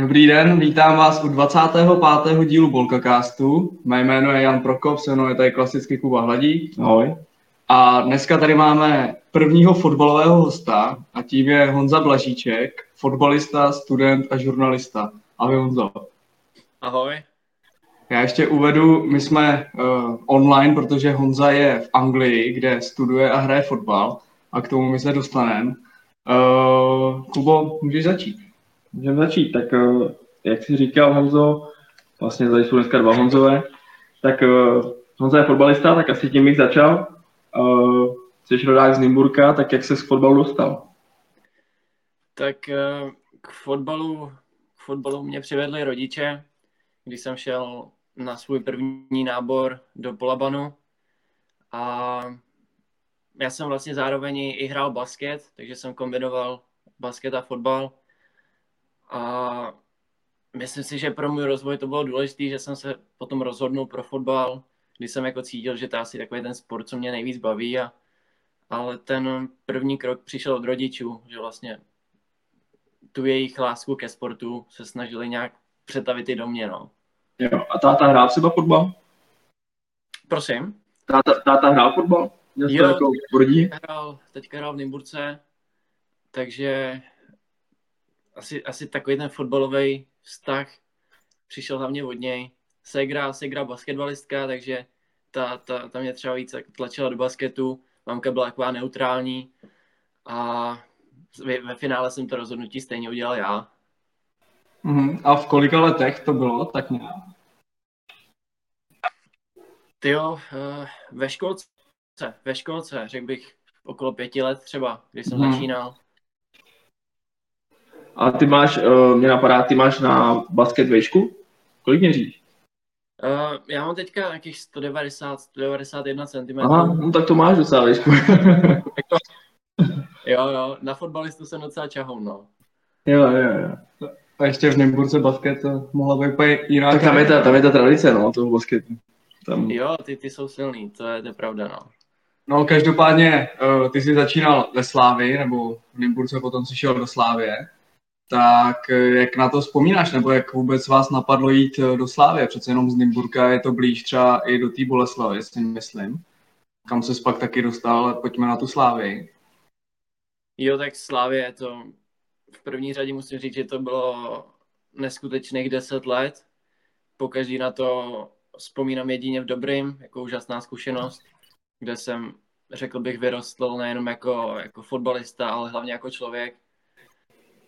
Dobrý den, vítám vás u 25. dílu BolkaCastu. Mé jméno je Jan Prokop, se mnou je tady klasicky Kuba Hladík. Ahoj. A dneska tady máme prvního fotbalového hosta a tím je Honza Blažíček, fotbalista, student a žurnalista. Ahoj Honzo. Ahoj. Já ještě uvedu, my jsme online, protože Honza je v Anglii, kde studuje a hraje fotbal a k tomu my se dostaneme. Kubo, můžeš začít? Můžeme začít, tak jak jsi říkal Honzo, vlastně tady jsou dneska dva Honzové, tak Honza je fotbalista, tak asi tím bych začal. Jsi rodák z Nymburka, tak jak se k fotbalu dostal? Tak k fotbalu mě přivedli rodiče, když jsem šel na svůj první nábor do Polabanu a já jsem vlastně zároveň i hrál basket, takže jsem kombinoval basket a fotbal. A myslím si, že pro můj rozvoj to bylo důležité, že jsem se potom rozhodnul pro fotbal, když jsem jako cítil, že to asi takový ten sport, co mě nejvíc baví. Ale ten první krok přišel od rodičů, že vlastně tu jejich lásku ke sportu se snažili nějak přetavit i do mě. No. Jo, a táta hrál třeba fotbal? Prosím? Táta hrál fotbal? Jo, jako teďka hrál v Nymburce, takže... Asi takový ten fotbalový vztah přišel hlavně od něj. Ségra basketbalistka, takže ta mě třeba víc tlačila do basketu. Mamka byla taková neutrální a ve finále jsem to rozhodnutí stejně udělal já. A v kolika letech to bylo tak nějak? Tyjo, ve školce, řekl bych okolo 5 let třeba, když jsem začínal. A ty máš, mě napadá, ty máš na basket vejšku? Kolik měříš? Já mám teďka nějakých 191 cm. Aha, no tak to máš docela vejšku. Jo, na fotbalistu jsem docela čahou, no. Jo. A ještě v Nymburce basket mohla být jiná. Tak tam je ta tradice, no, toho basketu. Tam... Jo, ty jsou silný, to je pravda, no. No, každopádně, ty jsi začínal ve Slavii, nebo v Nymburce potom jsi šel do Slavie. Tak jak na to vzpomínáš, nebo jak vůbec vás napadlo jít do Slavie? Přece jenom z Nymburka je to blíž třeba i do té Boleslavy, jestli myslím. Kam ses pak taky dostal, pojďme na tu Slavii. Jo, tak Slavie to v první řadě musím říct, že to bylo neskutečných 10 let. Pokaždý na to vzpomínám jedině v dobrým, jako úžasná zkušenost, kde jsem, řekl bych, vyrostl nejenom jako fotbalista, ale hlavně jako člověk.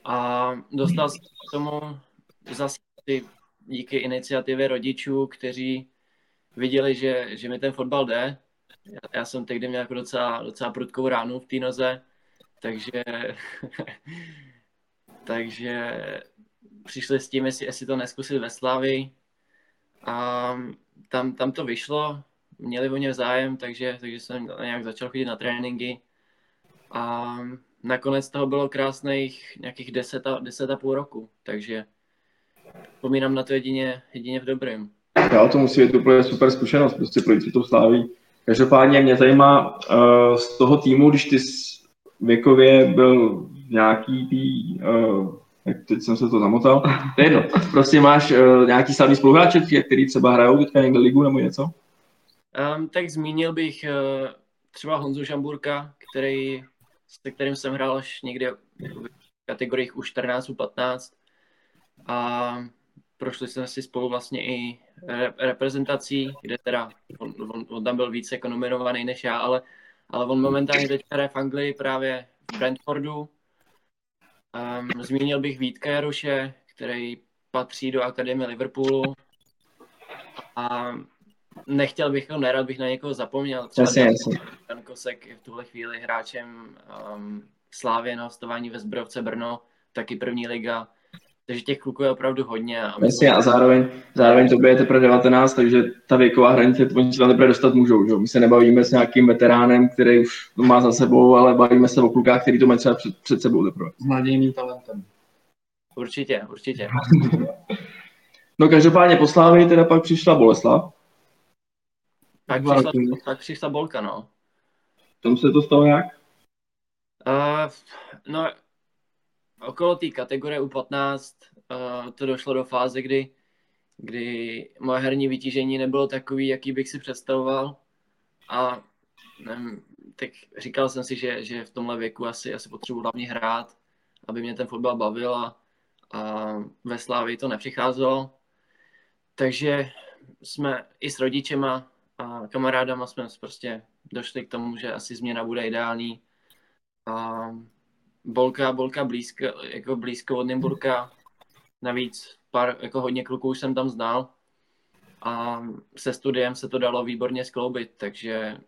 A dostal jsem k tomu zase díky iniciativě rodičů, kteří viděli, že mi ten fotbal jde. Já jsem tehdy měl jako docela prudkou ránu v té noze, takže přišli s tím, jestli to neskusit ve Slavii. A tam to vyšlo, měli o mě zájem, takže jsem nějak začal chodit na tréninky. A nakonec toho bylo krásných nějakých 10,5 roku, takže vzpomínám na to jedině v dobrém. Já to musí být úplně super zkušenost, prostě projít si to Slaví. Každopádně mě zajímá z toho týmu, když ty věkově byl v nějaký tý, teď jsem se to zamotal, to je jedno, prostě máš nějaký slavný spoluhráče, který třeba hrajou teďka někde ligu nebo něco? Tak zmínil bych třeba Honzu Šamburka, se kterým jsem hrál až někdy v kategoriích u 14, u 15 a prošli jsme si spolu vlastně i reprezentací, kde teda on tam byl víc jako nominovaný než já, ale on momentálně teď hraje v Anglii právě v Brentfordu. Zmínil bych Vítka Jaruše, který patří do akademie Liverpoolu a nerad bych na někoho zapomněl. Třeba ten Kosek je v tuhle chvíli hráčem Slávě na hostování ve Zbrojovce Brno, taky první liga. Takže těch kluků je opravdu hodně. A zároveň to bude teprve 19, takže ta věková hranice, oni se tam teprve dostat můžou. Že? My se nebavíme s nějakým veteránem, který už to má za sebou, ale bavíme se o klukách, který to mají třeba před sebou teprve. S nadějným talentem. Určitě. No každopádně po Slávě teda pak přišla Boleslav. Tak přišla Bolka, no. Tam se to stalo jak? No, okolo té kategorie U15 to došlo do fáze, kdy moje herní vytížení nebylo takový, jaký bych si představoval. A nevím, tak říkal jsem si, že v tomhle věku asi potřebuji hlavně hrát, aby mě ten fotbal bavil a ve Slavii to nepřicházelo. Takže jsme i s rodičema a kamarádama jsme prostě došli k tomu, že asi změna bude ideální. A Bolka blízko od Nymburka. Navíc hodně kluků už jsem tam znal. A se studiem se to dalo výborně skloubit, takže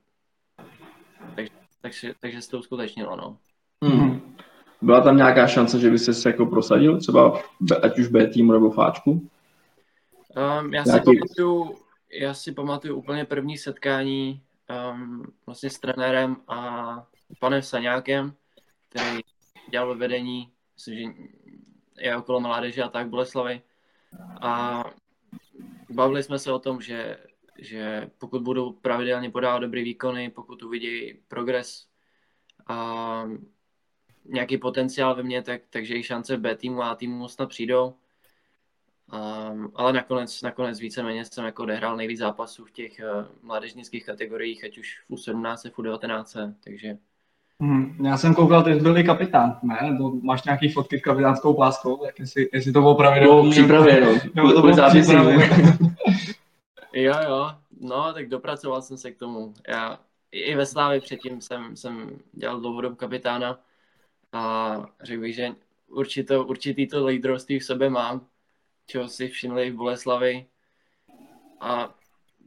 se to uskutečnilo, no. Hmm. Byla tam nějaká šance, že by se jako prosadil, třeba ať už B týmu nebo Fáčku? Já si pamatuju úplně první setkání vlastně s trenérem a panem Saniákem, který dělal vedení, myslím, že je okolo mládeže a tak Boleslavy. A bavili jsme se o tom, že pokud budu pravidelně podávat dobrý výkony, pokud uvidí progres a nějaký potenciál ve mně, takže i šance B týmu a týmu snad přijdou. Ale nakonec víceméně jsem jako odehrál nejvíc zápasů v těch mládežnických kategoriích, ať už v U17, v U19, takže... Já jsem koukal, ty jsi byl i kapitán, ne? Máš nějaký fotky s kapitánskou páskou, tak jestli to bylo pravidelný... Jo, no tak dopracoval jsem se k tomu. Já i ve Slávě předtím jsem dělal dlouhodobu kapitána a řekl bych, že určitý to lídrovství v sobě mám, čeho si všimli v Boleslavi. A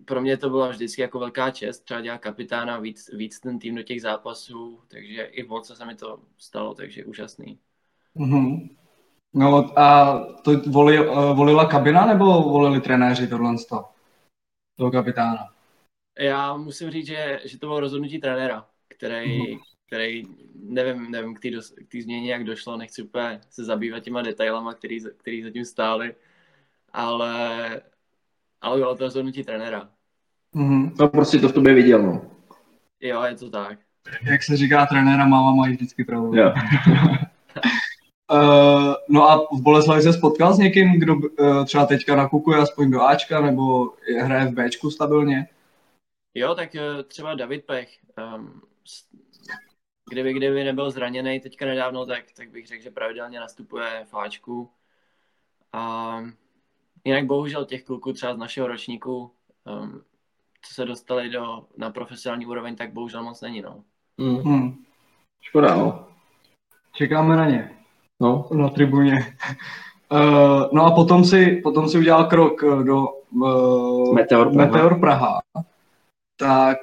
pro mě to byla vždycky jako velká čest, třeba dělat kapitána, víc ten tým do těch zápasů, takže i v Bolce se mi to stalo, takže úžasný. Mm-hmm. No a to volila kabina, nebo volili trenéři tohle z toho kapitána? Já musím říct, že to bylo rozhodnutí trenéra, který nevím k té změně jak došlo, nechci úplně se zabývat těma detailama, který zatím stály, ale bylo to rozhodnutí trenéra. Mm-hmm. To prostě to v tobě viděl, no. Jo, je to tak. Jak se říká trenéra, máma mají vždycky pravdu. Yeah. No a v Boleslavi se potkal s někým, kdo třeba teďka nakukuje aspoň do Ačka, nebo hraje v Bčku stabilně? Jo, tak třeba David Pech. Kdyby nebyl zraněný teďka nedávno, tak bych řekl, že pravidelně nastupuje v Ačku. A jinak bohužel těch kluků třeba z našeho ročníku, co se dostali na profesionální úroveň, tak bohužel moc není, no. Mm-hmm. Škoda, no. Čekáme na ně. No, na tribuně. No a potom si udělal krok do Meteor Praha. Tak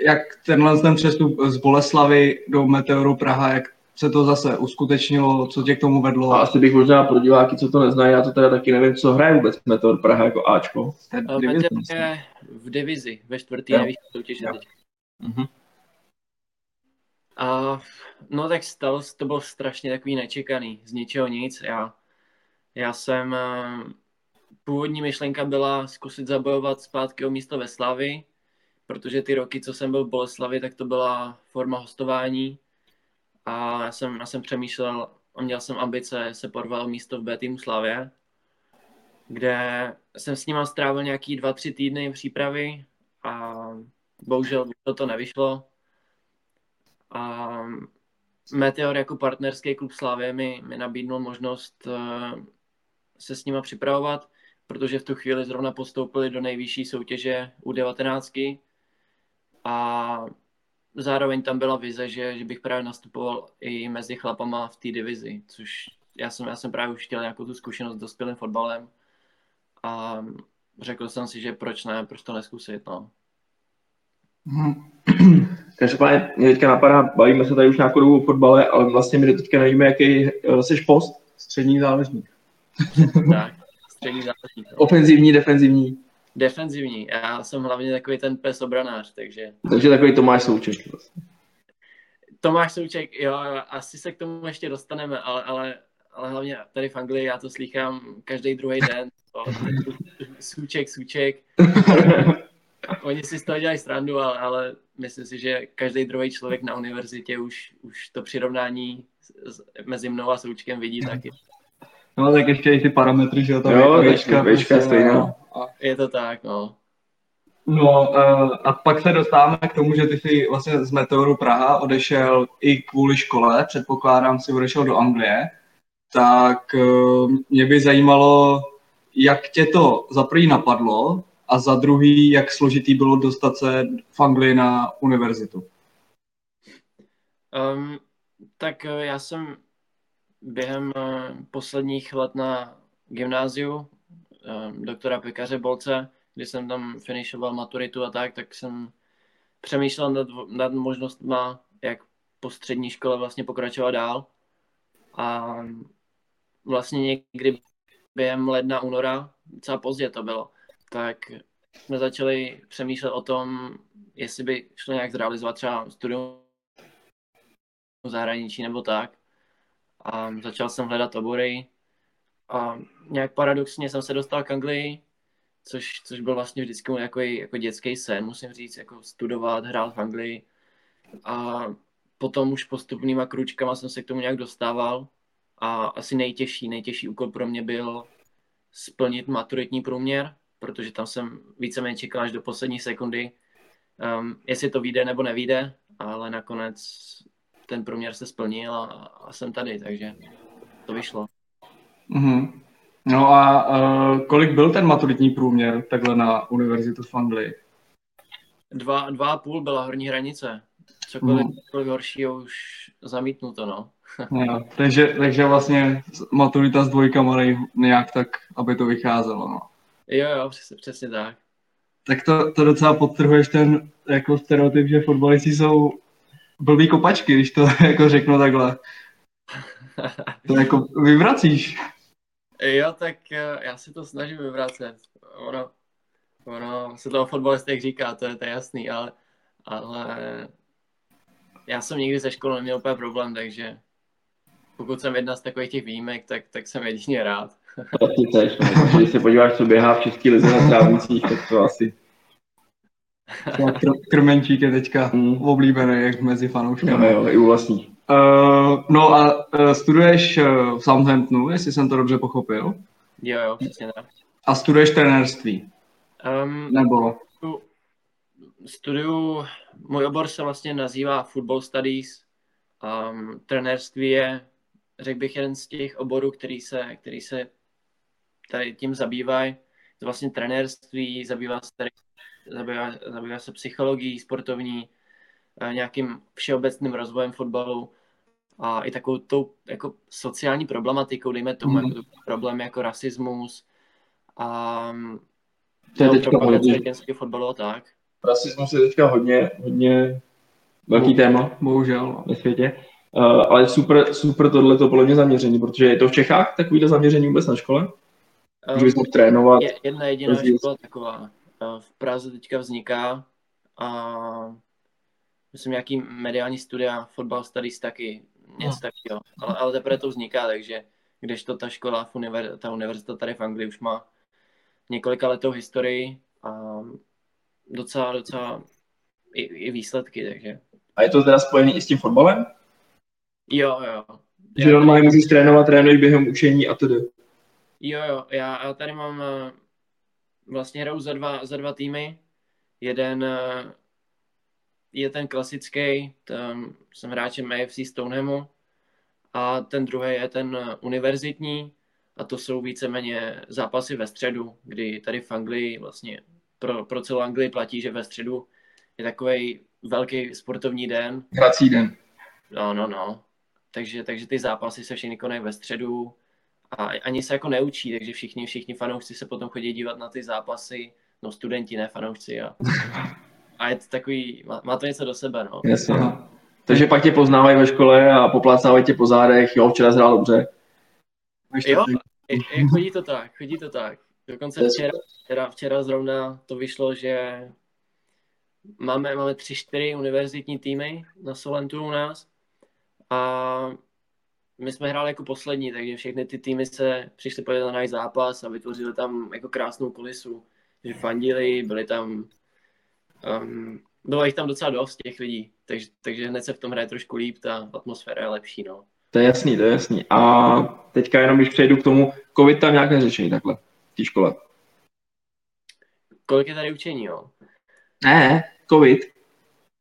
jak ten přestup z Boleslavy do Meteoru Praha, jak se to zase uskutečnilo, co tě k tomu vedlo? A asi bych možná pro diváky, co to neznají, já to teda taky nevím, co hraje vůbec Meteor Praha jako Ačko. Meteor je v divizi, ve čtvrtý nejvyšší soutěži. A no tak to bylo strašně takový nečekaný, z ničeho nic. Já jsem, původní myšlenka byla zkusit zabojovat zpátky o místo ve Slavii, protože ty roky, co jsem byl v Boleslavi, tak to byla forma hostování. A já jsem přemýšlel a měl jsem ambice se porval místo v B týmu Slavie, kde jsem s nima strávil nějaký 2-3 týdny přípravy a bohužel to nevyšlo. A Meteor jako partnerský klub Slavie mi nabídnul možnost se s nima připravovat, protože v tu chvíli zrovna postoupili do nejvyšší soutěže U19 a zároveň tam byla vize, že bych právě nastupoval i mezi chlapama v té divizi, což já jsem právě už chtěl nějakou tu zkušenost s dospělým fotbalem a řekl jsem si, že proč to neskusit, no. Každopádně mě teďka napadá, bavíme se tady už nějakou dobu o fotbale, ale vlastně my teďka nevíme, jaký jsi post. Střední záložník. Tak, střední záložník. No. Ofenzivní, defenzivní. Defenzivní, já jsem hlavně takový ten pes obranář, takže takový Tomáš Souček. Tomáš Souček, jo, asi se k tomu ještě dostaneme, ale hlavně tady v Anglii já to slýchám každý druhý den. Souček. Oni si z toho dělají srandu, ale myslím si, že každý druhý člověk na univerzitě už to přirovnání mezi mnou a Sručkem vidí taky. No tak ještě i ty parametry, že jo, tam jo, je vejška stejná. Je to tak, no. No a pak se dostáváme k tomu, že ty jsi vlastně z Meteoru Praha odešel i kvůli škole, předpokládám si odešel do Anglie, tak mě by zajímalo, jak tě to za první napadlo a za druhý, jak složitý bylo dostat se v Anglii na univerzitu. Tak já jsem během posledních let na gymnáziu doktora Pekaře Bolce, když jsem tam finišoval maturitu a tak jsem přemýšlel nad možnostma, jak po střední škole vlastně pokračovat dál. A vlastně někdy během ledna, února, docela pozdě to bylo, tak jsme začali přemýšlet o tom, jestli by šlo nějak zrealizovat třeba studium v zahraničí nebo tak. A začal jsem hledat obory a nějak paradoxně jsem se dostal k Anglii, což byl vlastně vždycky můj jako dětský sen, musím říct, jako studovat, hrát v Anglii. A potom už postupnýma kručkama jsem se k tomu nějak dostával a asi nejtěžší úkol pro mě byl splnit maturitní průměr, protože tam jsem víceméně čekal až do poslední sekundy, jestli to vyjde nebo nevyjde, ale nakonec ten průměr se splnil a jsem tady, takže to vyšlo. Mm-hmm. No a kolik byl ten maturitní průměr takhle na univerzitu v Anglii? 2,5 byla horní hranice. Cokoliv horšího už zamítnuto, no. No takže vlastně maturita s dvojkama nějak tak, aby to vycházelo, no. Jo, přesně tak. Tak to docela podtrhuješ ten jako stereotyp, že fotbalisti jsou blbý kopačky, když to jako řeknu takhle. To jako vyvracíš. Jo, tak já si to snažím vyvracet. Ono se to o fotbalistech říká, to je jasný, ale já jsem nikdy ze školy neměl úplně problém, takže pokud jsem jedna z takových těch výjimek, tak jsem jedině rád. Když se podíváš, co běhá v český lize na trávnicích, tak to asi. Krmenčík je teďka oblíbený jak mezi fanouškami. Jo, i u vlastních. No a studuješ v Southamptonu, jestli jsem to dobře pochopil? Jo, přesně tak. A studuješ trenérství? Nebo? Studuju, můj obor se vlastně nazývá Football Studies. Trenérství je, řekl bych, jeden z těch oborů, který se tady tím zabývají. To vlastně trenérství, zabývá se psychologií sportovní, nějakým všeobecným rozvojem fotbalu a i takovou tou jako sociální problematikou, dejme tomu jako problém jako rasismus a propagace ženského fotbalu a tak. Rasismus je teďka hodně velký téma, bohužel, ve světě. Ale super tohleto podle mě zaměření, protože je to v Čechách takovýhle zaměření vůbec na škole? Můžu jsi trénovat? Jedna jediná škola taková. V Praze teďka vzniká a myslím, nějaký mediální studia, Football Studies taky, něco takového, ale teprve to vzniká, takže kdežto ta škola, ta univerzita tady v Anglii už má několika letou historii a docela i výsledky, takže. A je to teda spojený i s tím fotbalem? Jo. Že normálně můžeš trénuješ během učení a tedy. Jo, já tady mám vlastně hraju za dva týmy, jeden je ten klasický, tam jsem hráčem EFC Stonehamu a ten druhý je ten univerzitní a to jsou víceméně zápasy ve středu, kdy tady v Anglii vlastně pro celou Anglii platí, že ve středu je takovej velký sportovní den. Hrací den. No. Takže ty zápasy se všichni konají ve středu a ani se jako neučí, takže všichni fanoušci se potom chodí dívat na ty zápasy, no studenti, ne fanoušci a... A je to takový, má to něco do sebe, no. Jasně. Takže pak tě poznávají ve škole a poplácávají tě po zádech, jo, včera hrál dobře. Jo, chodí to tak. Dokonce včera zrovna to vyšlo, že máme 3-4 univerzitní týmy na Solentu u nás a my jsme hráli jako poslední, takže všechny ty týmy se přišly podívat na náš zápas a vytvořili tam jako krásnou kulisu, že fandili, byli tam... bylo jich tam docela dost těch lidí, takže hned se v tom hraje trošku líp, ta atmosféra je lepší, no. To je jasný, to je jasný. A teďka jenom, když přejdu k tomu, covid tam nějak neřešený takhle v té škole. Kolik je tady učení, jo? Ne, covid.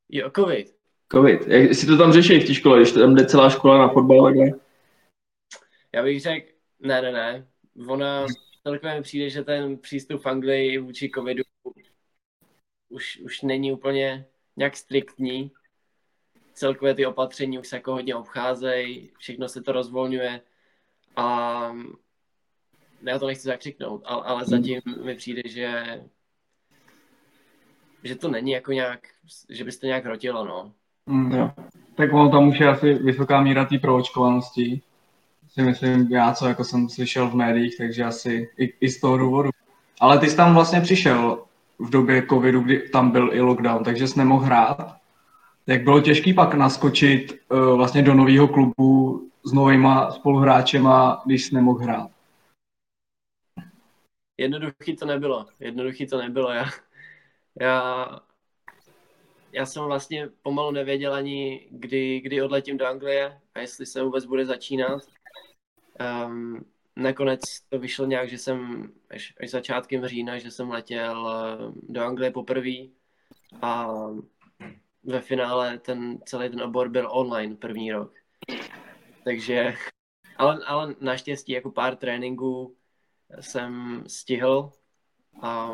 Jo, covid. Covid. Jak si to tam řeší v té škole, když tam jde celá škola na fotbal, takhle? Já bych řekl, ne. Ona celkově přijde, že ten přístup v Anglii vůči covidu už není úplně nějak striktní. Celkově ty opatření už se jako hodně obcházejí, všechno se to rozvolňuje a já to nechci zakřiknout, ale zatím mi přijde, že to není jako nějak, že byste nějak hrotilo, no. Jo. Tak ono tam už je asi vysoká míra té proočkovanosti, si myslím, já co jako jsem slyšel v médiích, takže asi i z toho důvodu. Ale ty jsi tam vlastně přišel v době covidu, kdy tam byl i lockdown, takže jsi nemohl hrát. Jak bylo těžký pak naskočit vlastně do nového klubu s novýma spoluhráčema, když jsi nemohl hrát? Jednoduchý to nebylo. Já jsem vlastně pomalu nevěděl ani, kdy odletím do Anglie a jestli se vůbec bude začínat. Nakonec to vyšlo nějak, že jsem až začátkem října, že jsem letěl do Anglie poprvé a ve finále celý ten obor byl online první rok. Takže, ale naštěstí jako pár tréninků jsem stihl a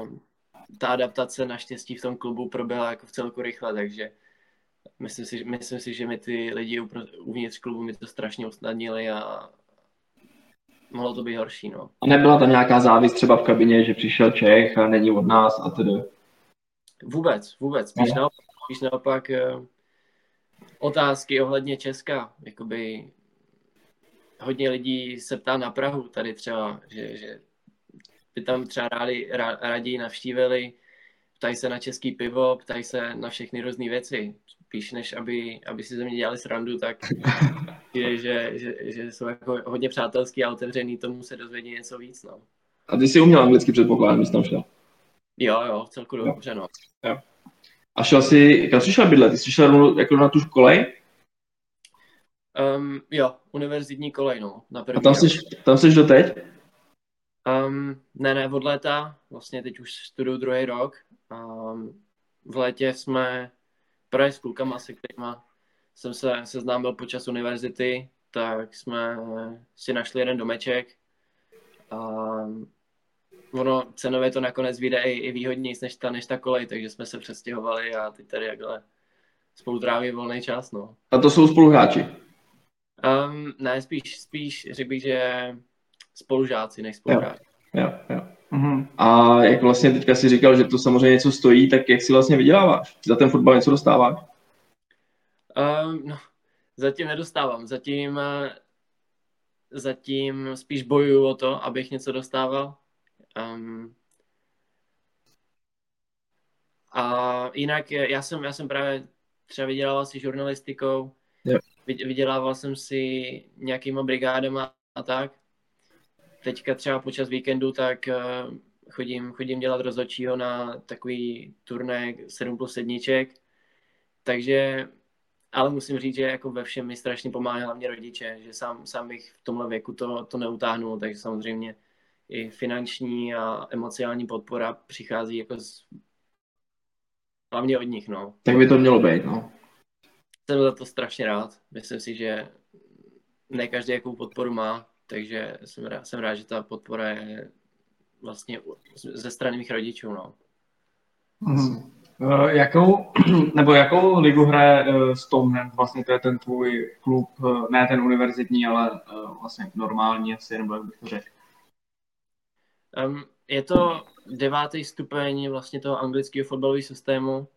ta adaptace naštěstí v tom klubu proběhla jako v celku rychle, takže myslím si, že mi ty lidi uvnitř klubu mi to strašně usnadnili a mohlo to být horší, no. A nebyla tam nějaká závist třeba v kabině, že přišel Čech a není od nás a tedy? Vůbec. Spíš naopak otázky ohledně Česka. Jakoby hodně lidí se ptá na Prahu tady třeba, že by tam třeba raději navštívili, ptají se na český pivo, ptají se na všechny různé věci. Spíš než aby si ze mě dělali srandu, tak je, že jsou jako hodně přátelský a otevřený, tomu se dozvědět něco víc. No. A ty jsi uměl anglicky, předpokládám, jsi tam šel? Jo, celku dobře, no. Jo. A kam jsi šel bydlet? Ty jsi šel jako na tu kolej? Jo, univerzitní kolej, no. Na první. A tam jsi doteď? Ne, od léta. Vlastně teď už studuju druhý rok. V létě jsme právě s klukama, se kterýma jsem se seznámil počas univerzity, tak jsme si našli jeden domeček. Ono cenově to nakonec vyjde i výhodnější než ta kolej, takže jsme se přestěhovali a teď tady jakhle spolu tráví volný čas, no. A to jsou spoluhráči? Ne, spíš řekl bych, že spolužáci než spoluhráči. Jo. Mhm. A jak vlastně teďka si říkal, že to samozřejmě něco stojí, tak jak si vlastně vyděláváš? Za ten fotbal něco dostáváš? No, zatím nedostávám. Zatím spíš bojuju o to, abych něco dostával. A jinak já jsem právě třeba vydělával si žurnalistikou, yep. Vydělával jsem si nějakýma brigádama a tak. Teďka třeba počas víkendu tak chodím dělat rozhodčího na takový turnaj 7+1, takže ale musím říct, že jako ve všem mi strašně pomáhá hlavně rodiče, že sám bych v tomhle věku to neutáhnul, takže samozřejmě i finanční a emocionální podpora přichází jako hlavně od nich, no. Tak by to mělo být, no. Jsem za to strašně rád. Myslím si, že ne každý jakou podporu má, takže jsem rád, že ta podpora je vlastně ze strany mých rodičů, no. Mm-hmm. Jakou ligu hraje Stoneham? Vlastně to je ten tvůj klub, ne ten univerzitní, ale vlastně normální, asi nebo jak bych to řekl. Je to 9. stupeň vlastně toho anglického fotbalového systému.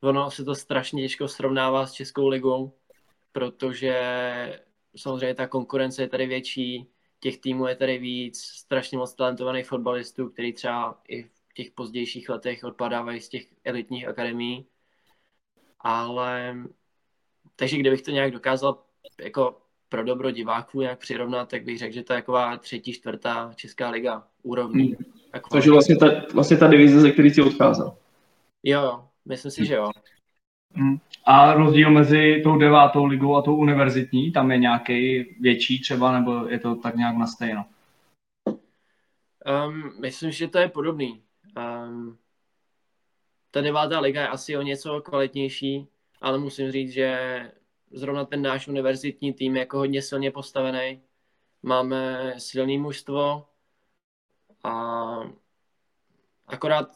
Ono se to strašně těžko srovnává s Českou ligou, protože samozřejmě ta konkurence je tady větší, těch týmů je tady víc, strašně moc talentovaných fotbalistů, který třeba i v těch pozdějších letech odpadávají z těch elitních akademií. Ale takže kdybych to nějak dokázal jako pro dobro diváků nějak přirovnat, tak bych řekl, že to je taková 3., 4. česká liga úrovní. Takže vlastně ta divize, ze který si odcházel. Jo, myslím si, že jo. A rozdíl mezi tou 9. ligou a tou univerzitní, tam je nějaký větší třeba, nebo je to tak nějak na stejno? Myslím, že to je podobný. Ta 9. liga je asi o něco kvalitnější, ale musím říct, že zrovna ten náš univerzitní tým je jako hodně silně postavený. Máme silné mužstvo a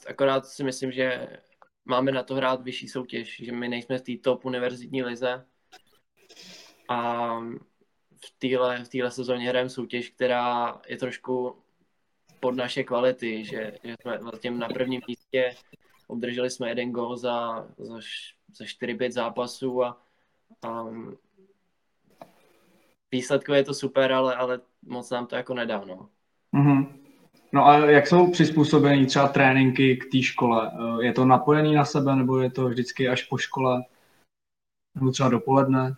akorát si myslím, že máme na to hrát vyšší soutěž, že my nejsme v té top univerzitní lize a v téhle sezóně hrajeme soutěž, která je trošku pod naše kvality, že jsme vlastně na prvním místě, obdrželi jsme 1 gól za 4-5 zápasů a výsledkově je to super, ale moc nám to jako nedá, no. Mm-hmm. No a jak jsou přizpůsobení třeba tréninky k té škole? Je to napojený na sebe, nebo je to vždycky až po škole? Nebo třeba dopoledne?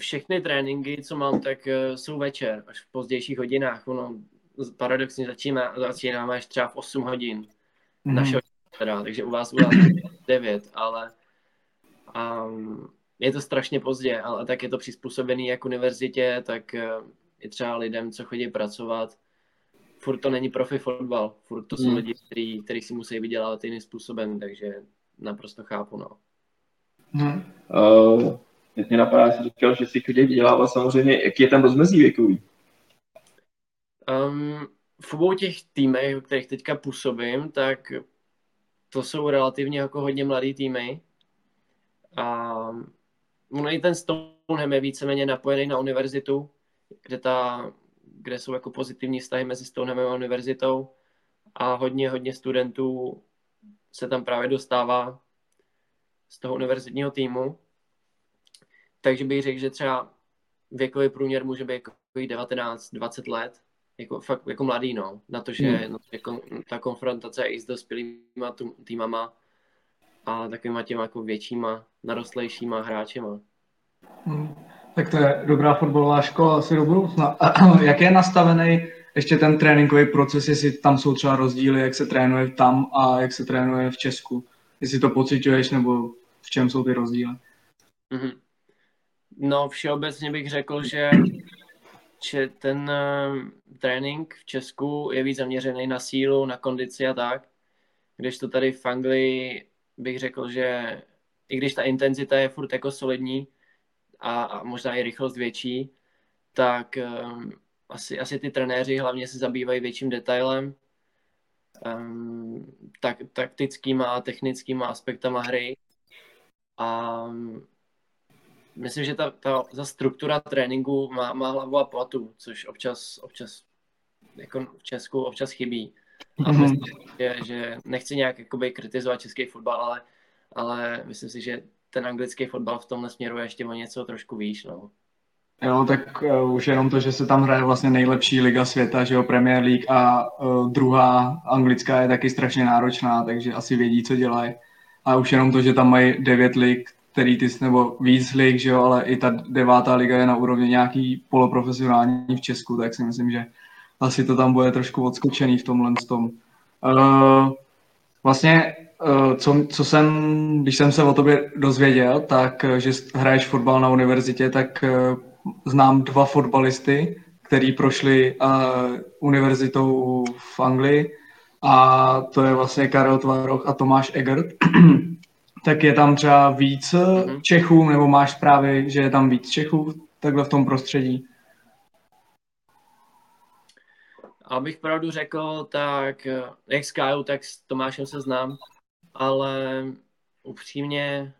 Všechny tréninky, co mám, tak jsou večer, až v pozdějších hodinách. Ono paradoxně začínáme až třeba v 8 hodin. Našeho teda, takže u vás 9, ale je to strašně pozdě, ale tak je to přizpůsobený jak univerzitě, tak i třeba lidem, co chodí pracovat. Furt to není profi fotbal, furt to jsou lidi, kteří si musí vydělávat jiným způsobem, takže naprosto chápu, no. Mě napadá, že jsi říkal, že si chodí vydělávat, samozřejmě, jaký je tam rozmezí věkový? V obou těch týmech, o kterých teďka působím, tak to jsou relativně jako hodně mladý týmy. No i ten Stoneham je víceméně napojený na univerzitu, kde jsou jako pozitivní vztahy mezi Stonehamem a univerzitou a hodně studentů se tam právě dostává z toho univerzitního týmu. Takže bych řekl, že třeba věkový průměr může být jako 19-20 let, jako fakt jako mladý, no, na to, že jako ta konfrontace i s dospělýma týmama a takovýma těma jako většíma, narostlejšíma hráčema. Tak to je dobrá fotbalová škola asi do budoucna. Jak je nastavený ještě ten tréninkový proces, jestli tam jsou třeba rozdíly, jak se trénuje tam a jak se trénuje v Česku? Jestli to pociťuješ, nebo v čem jsou ty rozdíly? No všeobecně bych řekl, že ten trénink v Česku je víc zaměřený na sílu, na kondici a tak. Když to tady v Anglii bych řekl, že i když ta intenzita je furt jako solidní, a možná i rychlost větší, tak asi ty trenéři hlavně se zabývají větším detailem, taktickýma a technickýma aspektama hry. A myslím, že ta struktura tréninku má hlavu a patu, což občas jako v Česku občas chybí. A myslím, že nechci nějak jakoby kritizovat český fotbal, ale myslím si, že ten anglický fotbal v tomhle směru je ještě o něco trošku výš, no. Jo, tak už jenom to, že se tam hraje vlastně nejlepší liga světa, že jo, Premier League a druhá anglická je taky strašně náročná, takže asi vědí, co dělají. A už jenom to, že tam mají 9 lig, nebo víc lig, že jo, ale i ta 9. liga je na úrovni nějaký poloprofesionální v Česku, tak si myslím, že asi to tam bude trošku odskočený v tomhle tom. Vlastně co jsem, když jsem se o tobě dozvěděl, tak že hraješ fotbal na univerzitě, tak znám 2 fotbalisty, kteří prošli univerzitou v Anglii, a to je vlastně Karel Tvaroch a Tomáš Egert. Tak je tam třeba víc Čechů, nebo máš právě, že je tam víc Čechů takhle v tom prostředí? Abych pravdu řekl, tak jak s Kájou, tak s Tomášem se znám. Ale upřímně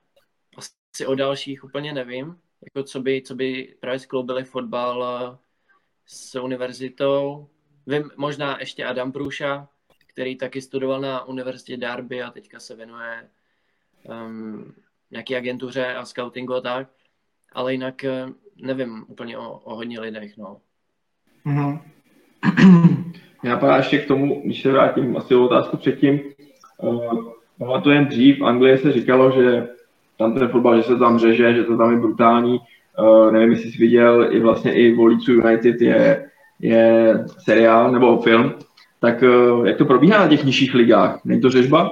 asi o dalších úplně nevím, jako co by právě skloubili fotbal s univerzitou. Vím možná ještě Adam Průša, který taky studoval na univerzitě Derby a teďka se věnuje nějaké agentuře a scoutingu a tak, ale jinak nevím úplně o hodně lidech, no. Mm-hmm. Já pár ještě k tomu, když se vrátím asi o otázku předtím, pamatujem dřív, v Anglii se říkalo, že tam ten fotbal, že se tam řeže, že to tam je brutální. Nevím, jestli jsi viděl, i vlastně i o Leeds United je seriál nebo film. Tak jak to probíhá na těch nižších ligách? Není to řežba?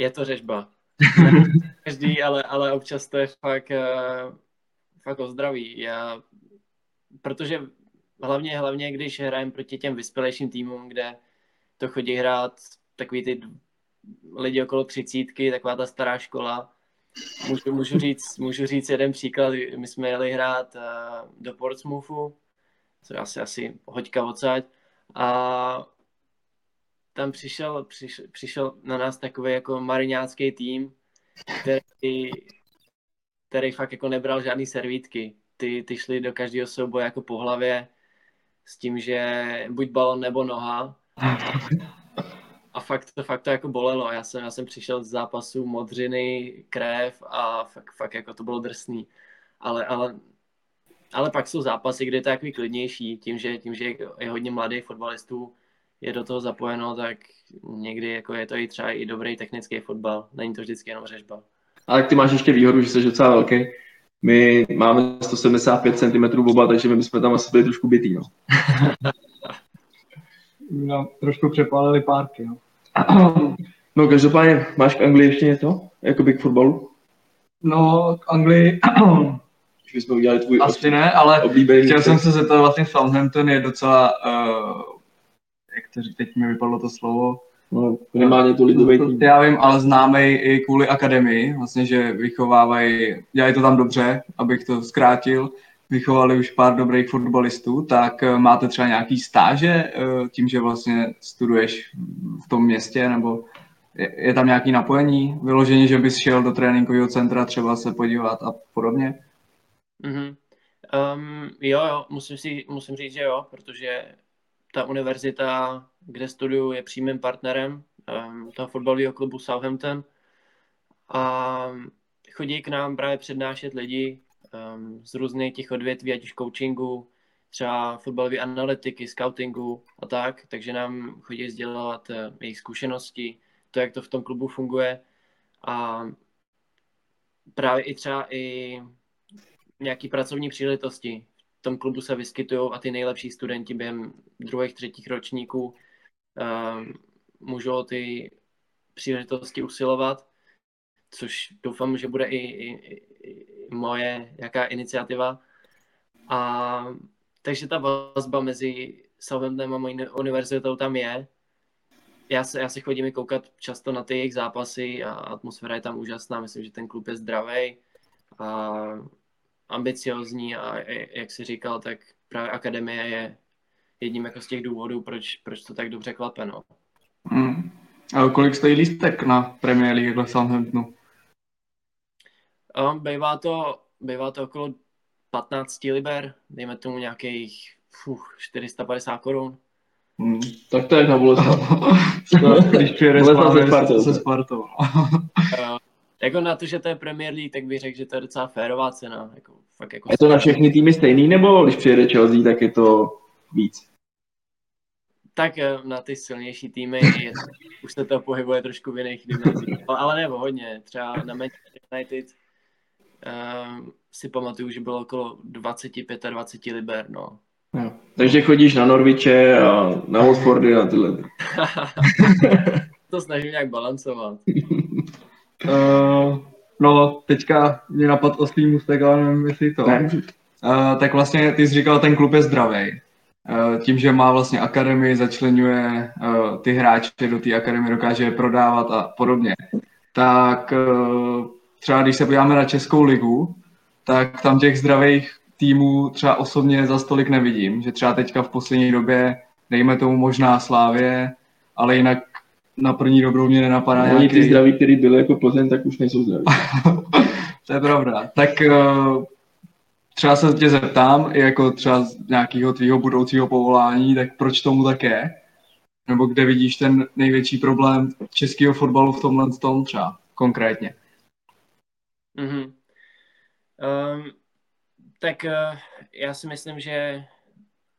je to řežba. Každý, ale občas to je fakt ozdraví. Protože hlavně, když hrajem proti těm vyspělejším týmům, kde to chodí hrát takový ty lidi okolo 30, taková ta stará škola. Můžu říct jeden příklad. My jsme jeli hrát do Portsmouthu, co je asi hoďka odsaď, a tam přišel na nás takový jako mariňácký tým, který fakt jako nebral žádný servítky. Ty šli do každého souboje jako po hlavě s tím, že buď balon nebo noha. A fakt to jako bolelo. Já jsem přišel z zápasu modřiny, krev a fakt jako to bylo drsný. Ale pak jsou zápasy, kde je to takový klidnější. Tím, že je hodně mladých fotbalistů, je do toho zapojeno, tak někdy jako je to i třeba i dobrý technický fotbal. Není to vždycky jenom řežba. Ale ty máš ještě výhodu, že jsi docela velký. My máme 175 cm oba, takže my jsme tam asi byli trošku bytý, no. Trošku přepálili párky, jo. No každopádně, máš k Anglii ještě něco? Jakoby k fotbalu? No, k Anglii my jsme udělali tvůj asi ne, ale chtěl jsem se zeptat, vlastně Southampton je docela, teď mi vypadlo to slovo. No, minimálně to lidový tým. Já vím, ale známej i kvůli akademii, vlastně, že vychovávají, dělají to tam dobře, abych to zkrátil, vychovali už pár dobrých fotbalistů, tak máte třeba nějaký stáže tím, že vlastně studuješ v tom městě, nebo je tam nějaký napojení, vyloženě, že bys šel do tréninkového centra třeba se podívat a podobně? Mm-hmm. Jo, musím říct, že jo, protože ta univerzita, kde studuju, je přímým partnerem toho fotbalového klubu Southampton a chodí k nám právě přednášet lidi z různých těch odvětví, ať už coachingu, třeba fotbalové analytiky, scoutingu a tak, takže nám chodí sdělovat jejich zkušenosti, to, jak to v tom klubu funguje a právě i třeba i nějaké pracovní příležitosti. V tom klubu se vyskytují a ty nejlepší studenti během druhých, třetích ročníků můžou ty příležitosti usilovat, což doufám, že bude i moje jaká iniciativa. A takže ta vazba mezi Southamptonem a mojí univerzitou tam je. Já se chodím i koukat často na ty jejich zápasy a atmosféra je tam úžasná. Myslím, že ten klub je zdravej a ambiciozní a jak jsi říkal, tak právě akademie je jedním jako z těch důvodů, proč to tak dobře klape, no. Mm. A kolik stojí lístek na Premier League v Southamptonu? Bývá to okolo 15 liber, dejme tomu nějakých 450 korun. Mm. Tak to je na Boleslav. Když přijede se Spartou. Jako na to, že to je Premier League, tak bych řekl, že to je docela férová cena. Jako, fakt jako je to na všechny týmy stejný, nebo když přijede Chelsea, tak je to víc? Tak na ty silnější týmy už se to pohybuje trošku v jiných dimenzích. Ale nebo hodně. Třeba na Manchester United si pamatuju, že bylo okolo 25 liber. No. Jo. Takže chodíš na Norwiche a na Watfordy a tyhle. To snažím nějak balancovat. No, teďka mě napadl oslý můstek, ale nevím, jestli to. Tak vlastně, ty jsi říkal, ten klub je zdravej. Tím, že má vlastně akademii, začlenuje ty hráče do té akademie, dokáže je prodávat a podobně. Tak třeba když se podíváme na Českou ligu, tak tam těch zdravých týmů třeba osobně za stolik nevidím. Že třeba teďka v poslední době, dejme tomu možná Slavie, ale jinak na první dobrou mě nenapadá nějaký. Ty zdraví, který byly jako Plzeň, tak už nejsou zdraví. To je pravda. Tak třeba se tě zeptám, jako třeba z nějakého tvýho budoucího povolání, tak proč tomu tak je? Nebo kde vidíš ten největší problém českého fotbalu v tomhle tom třeba konkrétně? Mm-hmm. Tak já si myslím, že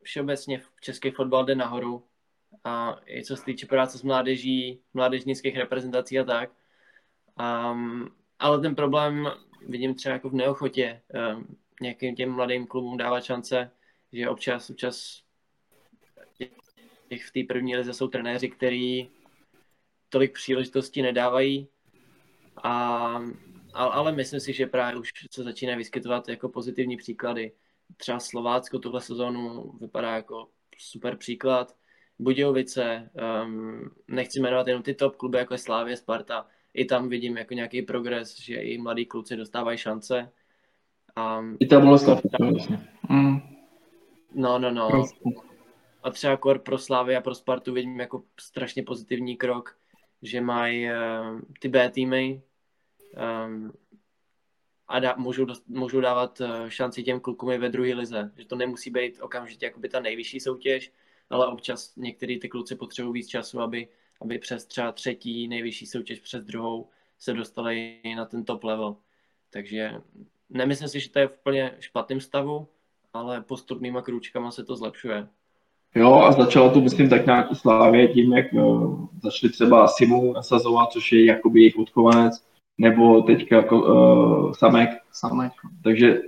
všeobecně český fotbal jde nahoru. A i co se týče práce s mládeží, mládežnických reprezentací a tak. Ale ten problém vidím třeba jako v neochotě nějakým těm mladým klubům dávat šance, že občas v té první lize jsou trenéři, který tolik příležitostí nedávají Ale myslím si, že právě už se začíná vyskytovat jako pozitivní příklady. Třeba Slovácko tuhle sezónu vypadá jako super příklad. Budějovice, nechci jmenovat jenom ty top kluby, jako je Slavia, Sparta. I tam vidím jako nějaký progres, že i mladí kluci dostávají šance. I ta Boleslav. No. A třeba kor pro Slavii a pro Spartu vidím jako strašně pozitivní krok, že mají ty B týmy a můžou dávat šanci těm klukům i ve druhé lize. Že to nemusí být okamžitě jakoby ta nejvyšší soutěž, ale občas některý ty kluci potřebují víc času, aby přes třeba třetí nejvyšší soutěž, přes druhou se dostali na ten top level. Takže nemyslím si, že to je v úplně špatném stavu, ale postupnýma krůčkama se to zlepšuje. Jo, a začalo to, myslím, tak nějak u Slavie tím, jak začali třeba Simu nasazovat, což je jakoby jejich odchovanec, nebo teďka jako Samek. Takže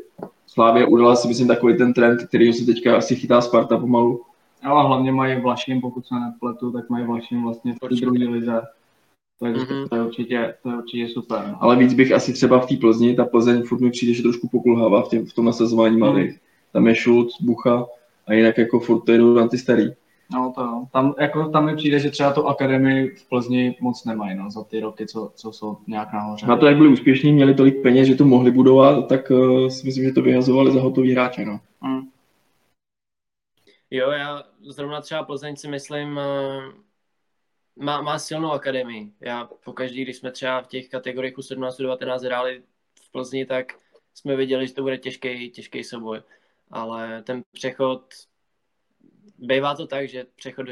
Slavie udala si, myslím, takový ten trend, který se teďka asi chytá Sparta pomalu. Ale hlavně mají Vlašim, pokud se nepletu, tak mají Vlašim vlastně v druhé lize. Takže to je určitě super. Ale víc bych asi třeba v té Plzni, ta Plzeň furt mi přijde, že trošku pokulhává v tom nasazování malých. Tam je Šulc, Bucha a jinak jako furt jdu na ty starý. No to tam mi přijde, že třeba tu akademii v Plzni moc nemají no, za ty roky, co jsou nějak nahoře. Na to, jak byli úspěšní, měli tolik peněz, že to mohli budovat, tak si myslím, že to vyhazovali za hotový hráče. No. Jo, já zrovna třeba Plzeň si myslím, má silnou akademii. Já pokaždý, když jsme třeba v těch kategoriích 17-19 hráli v Plzni, tak jsme viděli, že to bude těžký souboj. Ale ten přechod, bývá to tak, že přechod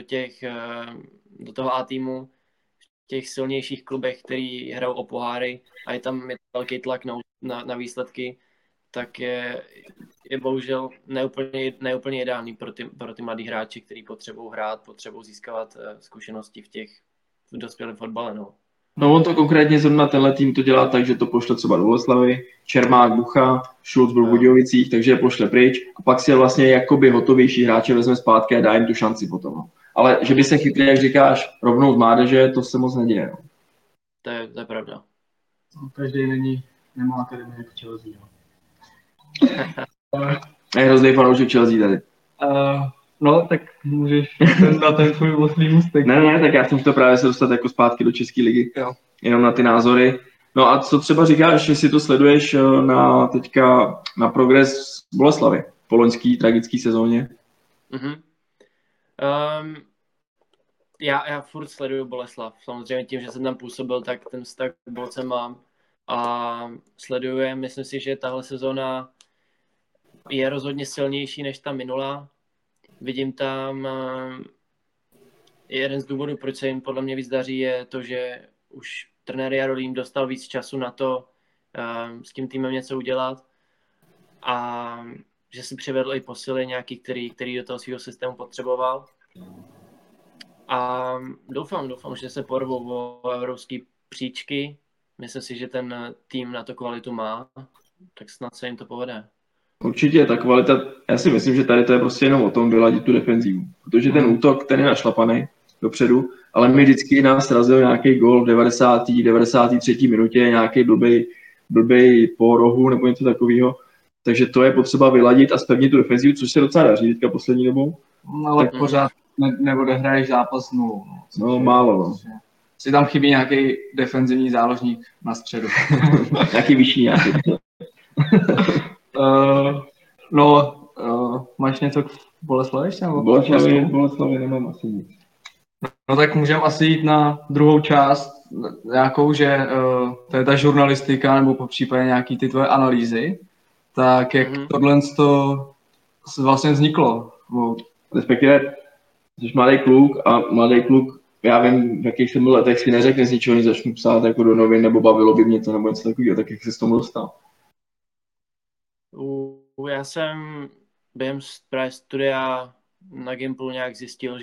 do toho A týmu, v těch silnějších klubech, který hrajou o poháry a je tam velký tlak na výsledky, tak je bohužel neúplně ideální pro ty mladý hráče, kteří potřebují získávat zkušenosti v dospělém fotbale. No on to konkrétně zrovna tenhle tým to dělá tak, že to pošle třeba do Boleslavy, Čermák, Bucha, Šulc byl v Budějovicích, takže je pošle pryč a pak si je vlastně jakoby hotovější hráče vezme zpátky a dá jim tu šanci potom. Ale že by se chytli, jak říkáš, rovnou z mládeže, to se moc neděje. To je pravda. No, každý nemá akademii jako Chelsea. Je hrozný fanoušek Chelsea tady. No, tak můžeš dát ten svůj vlastní mustek. Ne, tak já jsem chtěl právě se dostat jako zpátky do České ligy, jo. Jenom na ty názory. No a co třeba říkáš, jestli to sleduješ na progres Boleslavy po loňský tragický sezóně? Mm-hmm. Já furt sleduju Boleslav, samozřejmě tím, že jsem tam působil, tak ten vztah k Bolce mám a sleduju. Myslím si, že tahle sezóna je rozhodně silnější než ta minulá. Vidím tam, jeden z důvodů, proč se jim podle mě víc daří, je to, že už trenér Jarolím dostal víc času na to s tím týmem něco udělat a že si přivedl i posily nějaký, který do toho svého systému potřeboval. A doufám, že se porvou o evropské příčky. Myslím si, že ten tým na to kvalitu má, tak snad se jim to povede. Určitě, ta kvalita, já si myslím, že tady to je prostě jenom o tom vyladit tu defenzivu, protože ten útok, ten je našlapaný dopředu, ale my vždycky nás razil nějaký gól v 93. minutě, nějaký blbej po rohu nebo něco takového, takže to je potřeba vyladit a spevnit tu defenzivu, což se docela daří teďka poslední dobou. Ale tak pořád neodehraješ zápas 0. No, málo. No. Si tam chybí nějaký defenzivní záložník na středu. Nějaký vyšší nějaký. Máš něco k Boleslavi ještě? Boleslavi nemám asi nic. No tak můžeme asi jít na druhou část, nějakou, že to je ta žurnalistika, nebo popřípadě nějaký ty tvoje analýzy, tak jak tohle to vlastně vzniklo? Respektive, jsi mladý kluk, já vím, v jakých jsem byl letech, si neřekne z ničeho, než začnu psát jako do novin, nebo bavilo by mě to, nebo něco takového, tak jak jsi s tomu dostal? Já jsem během právě studia na Gimplu nějak zjistil,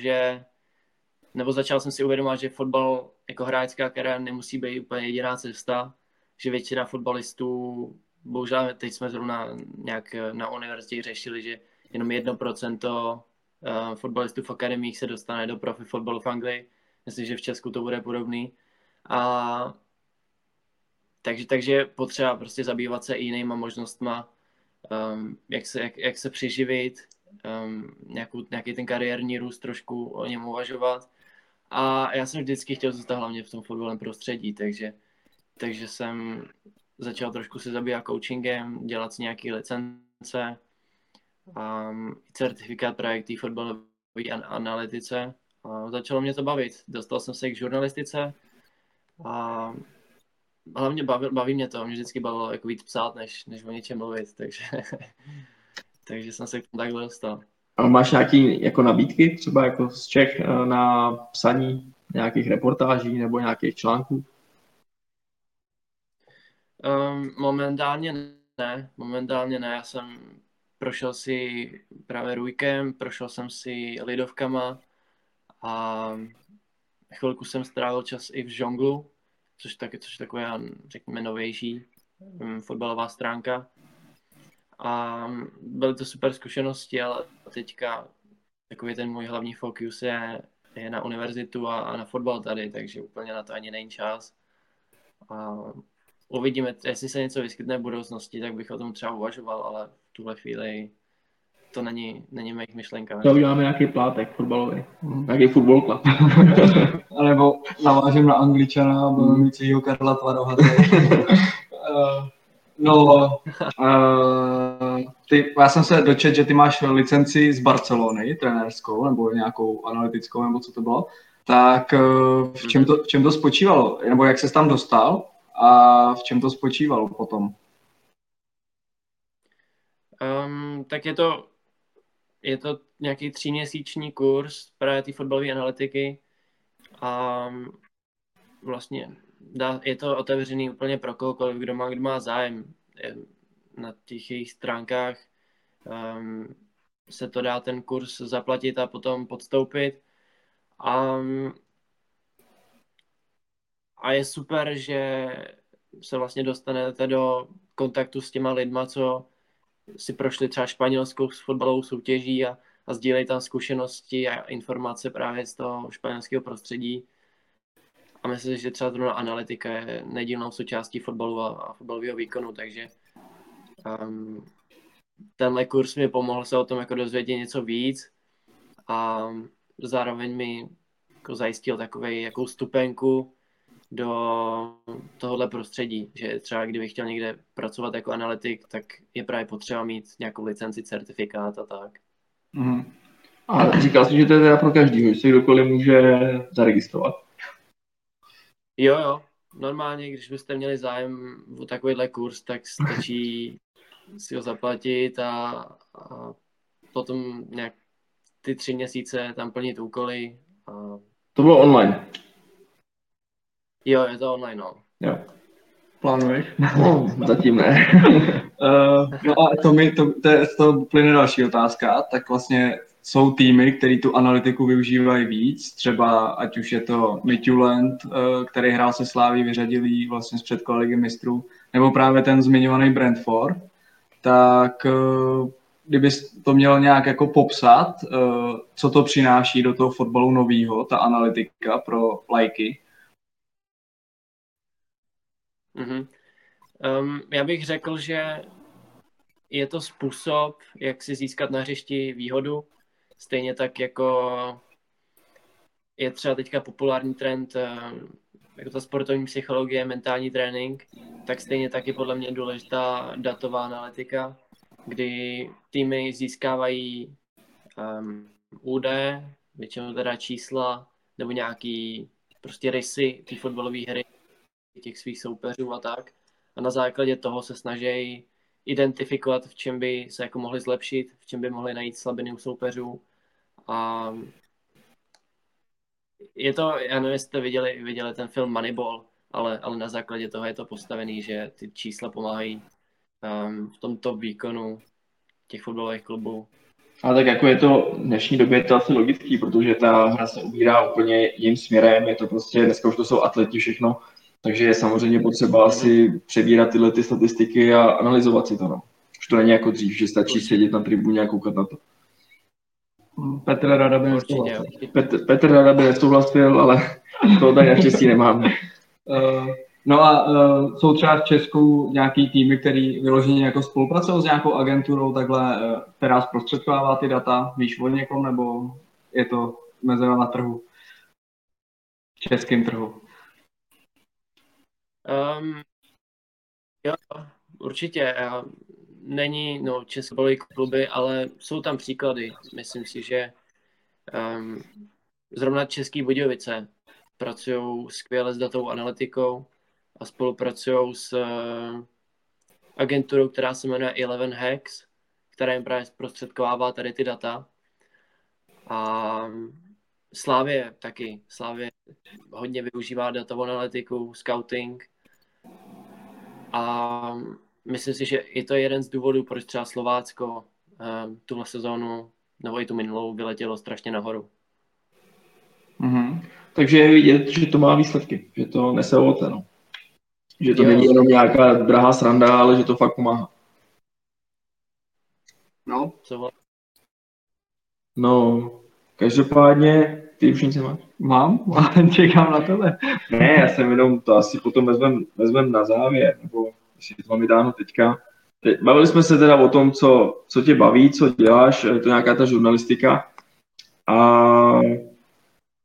nebo začal jsem si uvědomovat, že fotbal jako hráčská kariéra nemusí být úplně jediná cesta, že většina fotbalistů, bohužel teď jsme zrovna nějak na univerzitě řešili, že jenom 1% fotbalistů v akademiích se dostane do profi fotbalu v Anglii. Myslím, že v Česku to bude podobný. A Takže je potřeba prostě zabývat se i jinýma možnostma, jak se přiživit, nějaký ten kariérní růst, trošku o něm uvažovat. A já jsem vždycky chtěl zůstat hlavně v tom fotbalovém prostředí, takže jsem začal trošku se zabývat coachingem, dělat si nějaké licence, certifikát právě k té fotbalové analytice. A začalo mě to bavit. Dostal jsem se k žurnalistice a hlavně baví mě to. Mě vždycky bavilo jako víc psát, než o něčem mluvit, takže jsem se k tomu takhle dostal. A máš nějaký jako nabídky třeba jako z Čech na psaní nějakých reportáží nebo nějakých článků? Momentálně ne. Já jsem prošel si právě Růjkem, prošel jsem si Lidovkama a chvilku jsem strávil čas i v žonglu, což je taková, řekněme, novější fotbalová stránka. A byly to super zkušenosti, ale teďka takový ten můj hlavní fokus je na univerzitu a na fotbal tady, takže úplně na to ani není čas. A uvidíme, jestli se něco vyskytne v budoucnosti, tak bych o tom třeba uvažoval, ale v tuhle chvíli to není mých myšlenkách. To uděláme nějaký plátek fotbalový, nějaký football club. Nebo navážem na Angličana a budeme mít svýho Karla Tvaroha. Já jsem se dočetl, že ty máš licenci z Barcelony, trenérskou, nebo nějakou analytickou, nebo co to bylo. Tak v čem to spočívalo? Nebo jak ses tam dostal? A v čem to spočívalo potom? Tak je to nějaký 3měsíční kurz právě té fotbalové analytiky a vlastně je to otevřený úplně pro kohokoliv, kdo má zájem. Na těch jejich stránkách se to dá ten kurz zaplatit a potom podstoupit. A je super, že se vlastně dostanete do kontaktu s těma lidma, co si prošli třeba španělskou fotbalovou soutěží a sdílejí tam zkušenosti a informace právě z toho španělského prostředí. A myslím, že třeba zrovna analytika je nedílnou součástí fotbalu a fotbalového výkonu, takže tenhle kurz mi pomohl se o tom jako dozvědět něco víc a zároveň mi jako zajistil takovej jakou stupenku do tohohle prostředí, že třeba kdybych chtěl někde pracovat jako analytik, tak je právě potřeba mít nějakou licenci, certifikát a tak. Mm. A říkal jsi, že to je teda pro každýho, že se kdokoliv může zaregistrovat? Jo. Normálně, když byste měli zájem o takovýhle kurz, tak stačí si ho zaplatit a potom nějak ty 3 měsíce tam plnit úkoly. A... To bylo online? Jo, je to online, no. Jo. Plánuješ? No, zatím ne. A to je z toho plyne další otázka. Tak vlastně jsou týmy, které tu analytiku využívají víc, třeba ať už je to Midtjylland, který hrál se Slaví, vyřadil jí vlastně z předkola Ligy mistrů, nebo právě ten zmiňovaný Brentford. Tak kdyby to měl nějak jako popsat, co to přináší do toho fotbalu novýho, ta analytika pro lajky? Já bych řekl, že je to způsob, jak si získat na hřišti výhodu. Stejně tak jako je třeba teďka populární trend jako ta sportovní psychologie, mentální trénink, tak stejně tak je podle mě důležitá datová analytika, kdy týmy získávají údaje, většinou teda čísla nebo nějaký prostě rysy té fotbalové hry, těch svých soupeřů a tak. A na základě toho se snaží identifikovat, v čem by se jako mohli zlepšit, v čem by mohli najít slabiny u soupeřů. A je to, já nevím, jestli jste viděli ten film Moneyball, ale na základě toho je to postavený, že ty čísla pomáhají v tom top výkonu těch fotbalových klubů. A tak jako je to v dnešní době, je to asi logický, protože ta hra se ubírá úplně jiným směrem, je to prostě, dneska už to jsou atleti všechno, takže je samozřejmě potřeba asi přebírat tyhle ty statistiky a analyzovat si to. No. Už to není jako dřív, že stačí sedět na tribuně a koukat na to. Petr Rada by nesouhlasil, ale to tady naštěstí nemáme. No a jsou třeba v Česku nějaký týmy, který vyloženě jako spolupracují s nějakou agenturou takhle, která zprostředkovává ty data, víš o někom, nebo je to mezera na trhu, českým trhu? Jo, určitě. Není, no, české kluby, ale jsou tam příklady. Myslím si, že zrovna Český Budějovice pracují skvěle s datovou analytikou a spolupracují s agenturou, která se jmenuje Eleven Hex, která jim právě zprostředkovává tady ty data. A Slavie taky. Slavie hodně využívá datovou analytiku, scouting. A myslím si, že je to jeden z důvodů, proč třeba Slovácko tuhle sezónu nebo i tu minulou vyletělo strašně nahoru. Mm-hmm. Takže je vidět, že to má výsledky, že to nese ovoce, no. Že to není jenom nějaká drahá sranda, ale že to fakt pomáhá. No, co? No, každopádně, ty už nic nemáš. Mám, ale čekám na tebe. Ne, já jsem jenom to asi potom vezmem na závěr, nebo jestli to mám vydáno teďka. Bavili jsme se teda o tom, co tě baví, co děláš, je to nějaká ta žurnalistika. A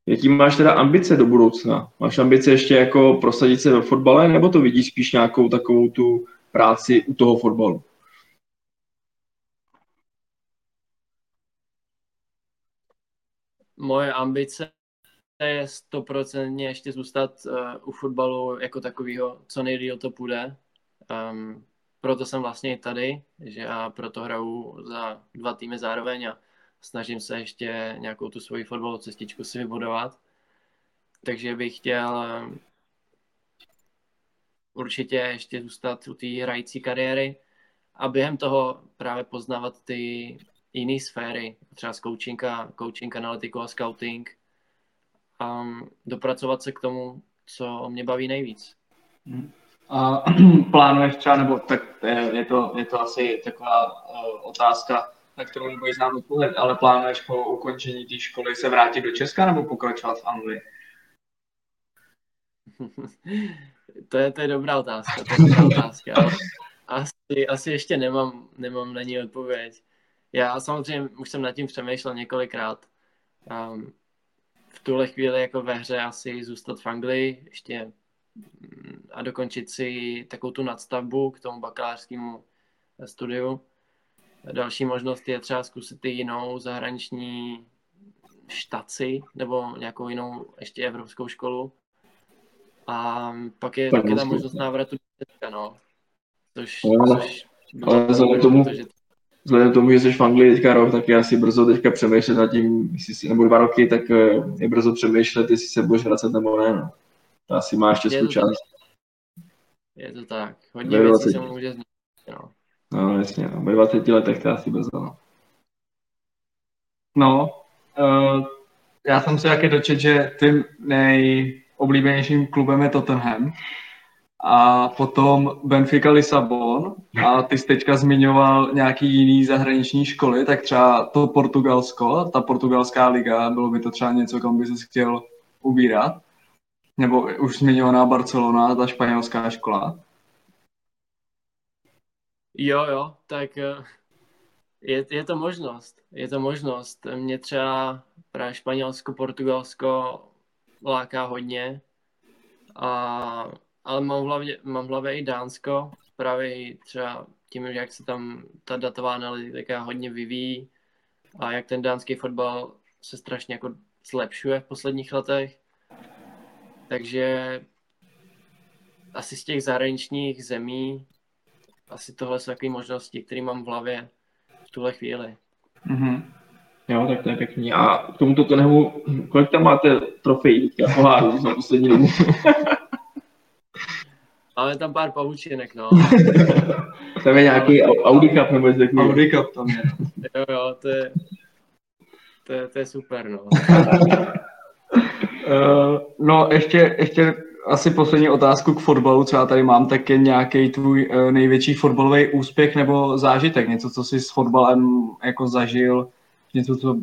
jaký máš teda ambice do budoucna? Máš ambice ještě jako prosadit se ve fotbale, nebo to vidíš spíš nějakou takovou tu práci u toho fotbalu? Moje ambice je 100% ještě zůstat u fotbalu jako takového, co nejdýl to půjde. Proto jsem vlastně i tady, že já proto hraju za 2 týmy zároveň a snažím se ještě nějakou tu svoji fotbalovou cestičku si vybudovat. Takže bych chtěl určitě ještě zůstat u té hrající kariéry a během toho právě poznávat ty jiné sféry, třeba z coaching, analytiku a scouting, a dopracovat se k tomu, co mě baví nejvíc. A plánuješ třeba, nebo tak je to asi taková otázka, na kterou nebudeš znám odpovědět, ale plánuješ po ukončení té školy se vrátit do Česka nebo pokračovat v Anglii? To je dobrá otázka, ale asi ještě nemám na ní odpověď. Já samozřejmě už jsem nad tím přemýšlel několikrát. V tuhle chvíli jako ve hře asi zůstat v Anglii ještě a dokončit si takovou tu nadstavbu k tomu bakalářskému studiu. Další možnost je třeba zkusit i jinou zahraniční štaci nebo nějakou jinou ještě evropskou školu. A pak je taky ta možnost návratu do Česka, no. Vzhledem tomu, že jsi v Anglii teďka rok, tak je asi brzo teďka přemýšlet nad tím, nebo 2 roky, tak je brzo přemýšlet, jestli se budeš vracet nebo ne, no. To asi máš ještě čas. Je to tak. Hodně věcí se může změnit, no. No, jasně, no. Ve 20 letech to asi brzo, no. No, já jsem se taky dočetl, že tím nejoblíbenějším klubem je Tottenham. A potom Benfica Lisabon a ty jsi teďka zmiňoval nějaký jiný zahraniční školy, tak třeba to Portugalsko, ta portugalská liga, bylo by to třeba něco, kam by ses chtěl ubírat? Nebo už zmiňovaná Barcelona, ta španělská škola? Jo, tak je to možnost, Mě třeba právě Španělsko, Portugalsko láká hodně, ale mám v hlavě i Dánsko, právě třeba tím, jak se tam ta datová analytika hodně vyvíjí a jak ten dánský fotbal se strašně jako zlepšuje v posledních letech. Takže asi z těch zahraničních zemí asi tohle jsou takové možnosti, které mám v hlavě v tuhle chvíli. Mm-hmm. Jo, tak to je pěkný. A k tomuto to nehu, kolik tam máte trofejí poháru za poslední dobu? Máme tam pár pavučinek, no. Tam je nějaký Audi Cup nebo je takový. Audi Cup tam je. Jo, to je super, no. No, ještě asi poslední otázku k fotbalu, co já tady mám, tak je nějaký tvůj největší fotbalový úspěch nebo zážitek, něco, co jsi s fotbalem jako zažil, něco, co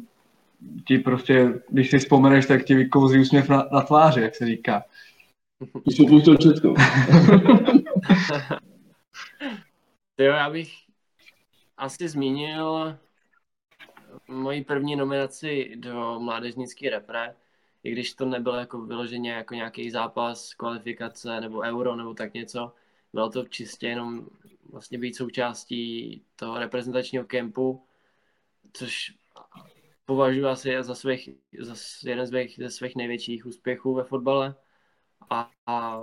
ti prostě, když si vzpomeneš, tak ti vykouzí úsměv na tváři, jak se říká. Už jsem pouštěl všechno. Jo, já bych asi zmínil moji první nominaci do mládežnické repre, i když to nebylo jako vyloženě jako nějaký zápas, kvalifikace nebo euro nebo tak něco. Bylo to čistě jenom vlastně být součástí toho reprezentačního kempu, což považuji asi za jeden ze svých největších úspěchů ve fotbale. A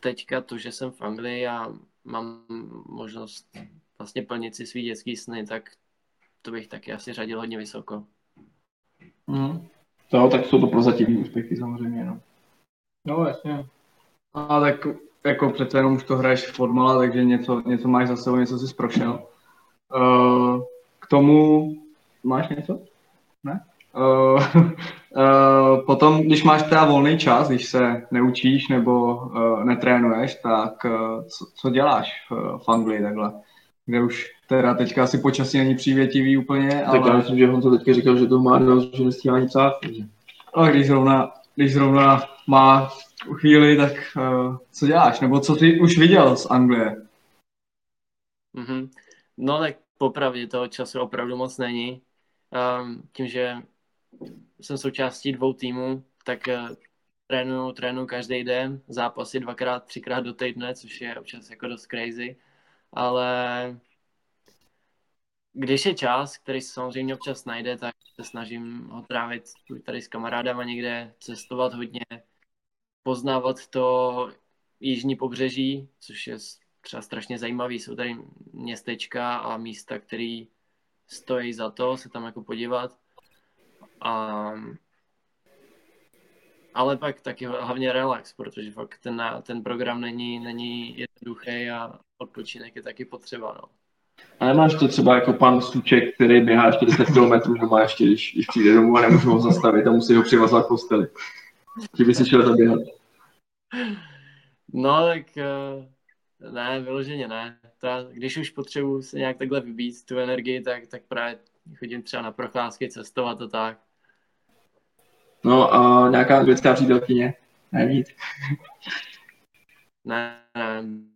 teďka to, že jsem v Anglii a mám možnost vlastně plnit si svý dětský sny, tak to bych taky asi řadil hodně vysoko. Mm. No, tak jsou to prozatímní úspěchy samozřejmě, no. No, jasně. A tak jako přece jenom už to hraješ v fotbale, takže něco máš za sebou, něco jsi zprošel. K tomu máš něco? Ne? Potom, když máš teda volný čas, když se neučíš nebo netrénuješ, tak co děláš v Anglii takhle? Kde už teda teďka asi počasí není přívětivý úplně, ale... Tak já myslím, že Honza teďka říkal, že to má dost, že nestíhá ani psát. A když zrovna má chvíli, tak co děláš? Nebo co ty už viděl z Anglie? Mm-hmm. No tak popravdě toho času opravdu moc není. Tím, že jsem součástí 2 týmů, tak trénuju každý den, zápasy 2x, 3x do týdne, což je občas jako dost crazy. Ale když je čas, který samozřejmě občas najde, tak se snažím ho trávit tady s kamarádama někde, cestovat hodně, poznávat to jižní pobřeží, což je třeba strašně zajímavý. Jsou tady městečka a místa, které stojí za to se tam jako podívat. Ale pak taky hlavně relax, protože fakt ten program není jednoduchý a odpočinek je taky potřeba, no. A nemáš to třeba jako pan Suček, který běhá 40 km doma ještě, když přijde domů a nemůžu ho zastavit a musí ho přivazat k posteli. Ti by si šel zaběhat. No tak ne, vyloženě ne. Když už potřebuji se nějak takhle vybít tu energii, tak právě chodím třeba na procházky, cestovat a tak. No a nějaká anglická přítelkyně? Nevím. Ne,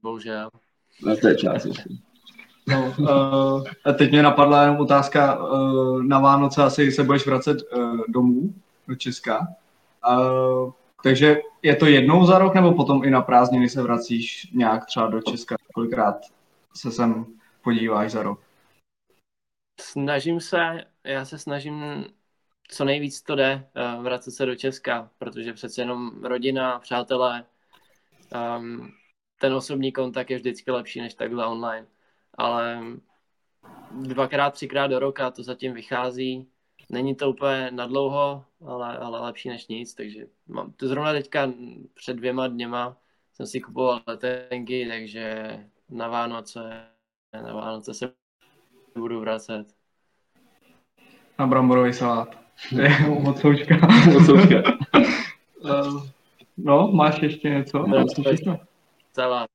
bohužel. Na té části. No, a teď mě napadla jenom otázka, na Vánoce asi se budeš vracet domů do Česka. Takže je to jednou za rok, nebo potom i na prázdniny se vracíš nějak třeba do Česka? Kolikrát se sem podíváš za rok? Já se snažím co nejvíc to jde, vracet se do Česka, protože přece jenom rodina, přátelé, ten osobní kontakt je vždycky lepší než takhle online. Ale 2x, 3x do roka to zatím vychází. Není to úplně nadlouho, ale lepší než nic. Takže zrovna teďka před 2 dny jsem si kupoval letenky, takže na Vánoce se budu vracet. Na bramborový salát. Od součka. No, máš ještě něco? Celá.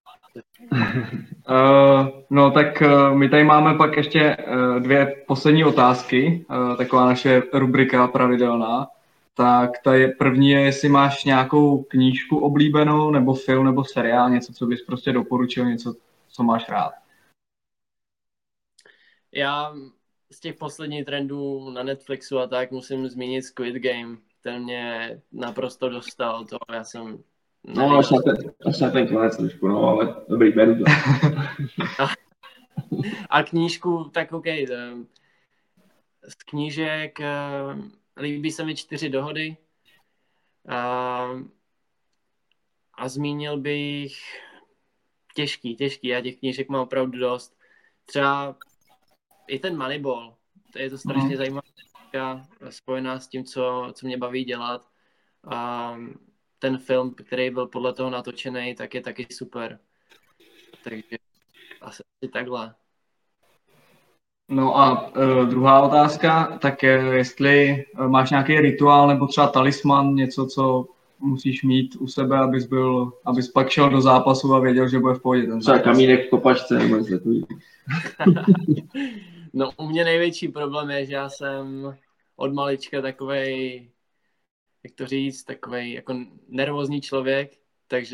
No tak my tady máme pak ještě 2 poslední otázky, taková naše rubrika pravidelná. Tak tady první je, jestli máš nějakou knížku oblíbenou, nebo film, nebo seriál, něco, co bys prostě doporučil, něco, co máš rád. Já z těch posledních trendů na Netflixu a tak musím zmínit Squid Game, ten mě naprosto dostal, to já jsem... No, až na ten konec trošku, no, ale dobrý, beru to. A knížku, tak okej, z knížek líbí se mi 4 dohody a zmínil bych těžký, já těch knížek mám opravdu dost. Třeba i ten Moneyball, to je to strašně zajímavá knížka, spojená s tím, co mě baví dělat. Ten film, který byl podle toho natočený, tak je taky super. Takže asi takhle. No a druhá otázka, tak je, jestli máš nějaký rituál nebo třeba talisman, něco, co musíš mít u sebe, abys pak šel do zápasu a věděl, že bude v pohodě ten zápas. Třeba kamínek v kopačce nebo něco. No, u mě největší problém je, že já jsem od malička takovej, jak to říct, takovej jako nervózní člověk,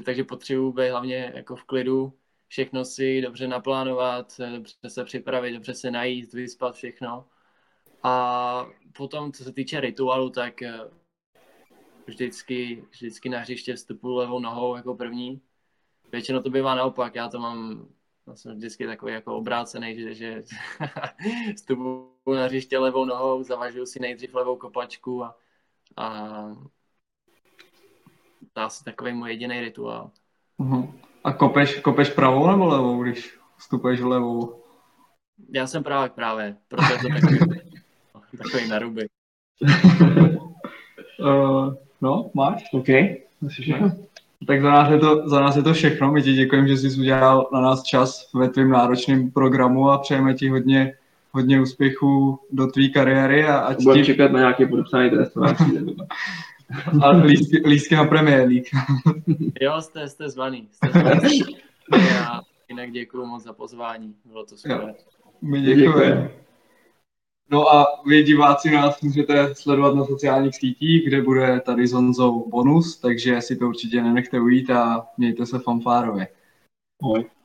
takže potřebuji být hlavně jako v klidu, všechno si dobře naplánovat, dobře se připravit, dobře se najít, vyspat, všechno. A potom, co se týče rituálu, tak vždycky na hřiště vstupuji levou nohou jako první. Většinou to bývá naopak, já to mám, já jsem vždycky takový jako obrácený, že vstupuji na hřiště levou nohou, zavažuji si nejdřív levou kopačku a to je asi takový můj jediný rituál. Uhum. A kopeš pravou nebo levou, když vstupuješ levou? Já jsem právě proto je to takový naruby. No, máš? OK. Tak za nás je to všechno. My ti děkujeme, že jsi udělal na nás čas ve tvým náročným programu a přejeme ti hodně úspěchů do tvý kariéry. A budeme čekat na nějaké podepsané restaurací. A lístky na Premier League. Jo, jste zvaný. Já jinak děkuju moc za pozvání. Bylo to super. My děkujeme. No a vy, diváci, nás můžete sledovat na sociálních sítích, kde bude tady s Honzou bonus, takže si to určitě nenechte ujít a mějte se fanfárově. Ahoj.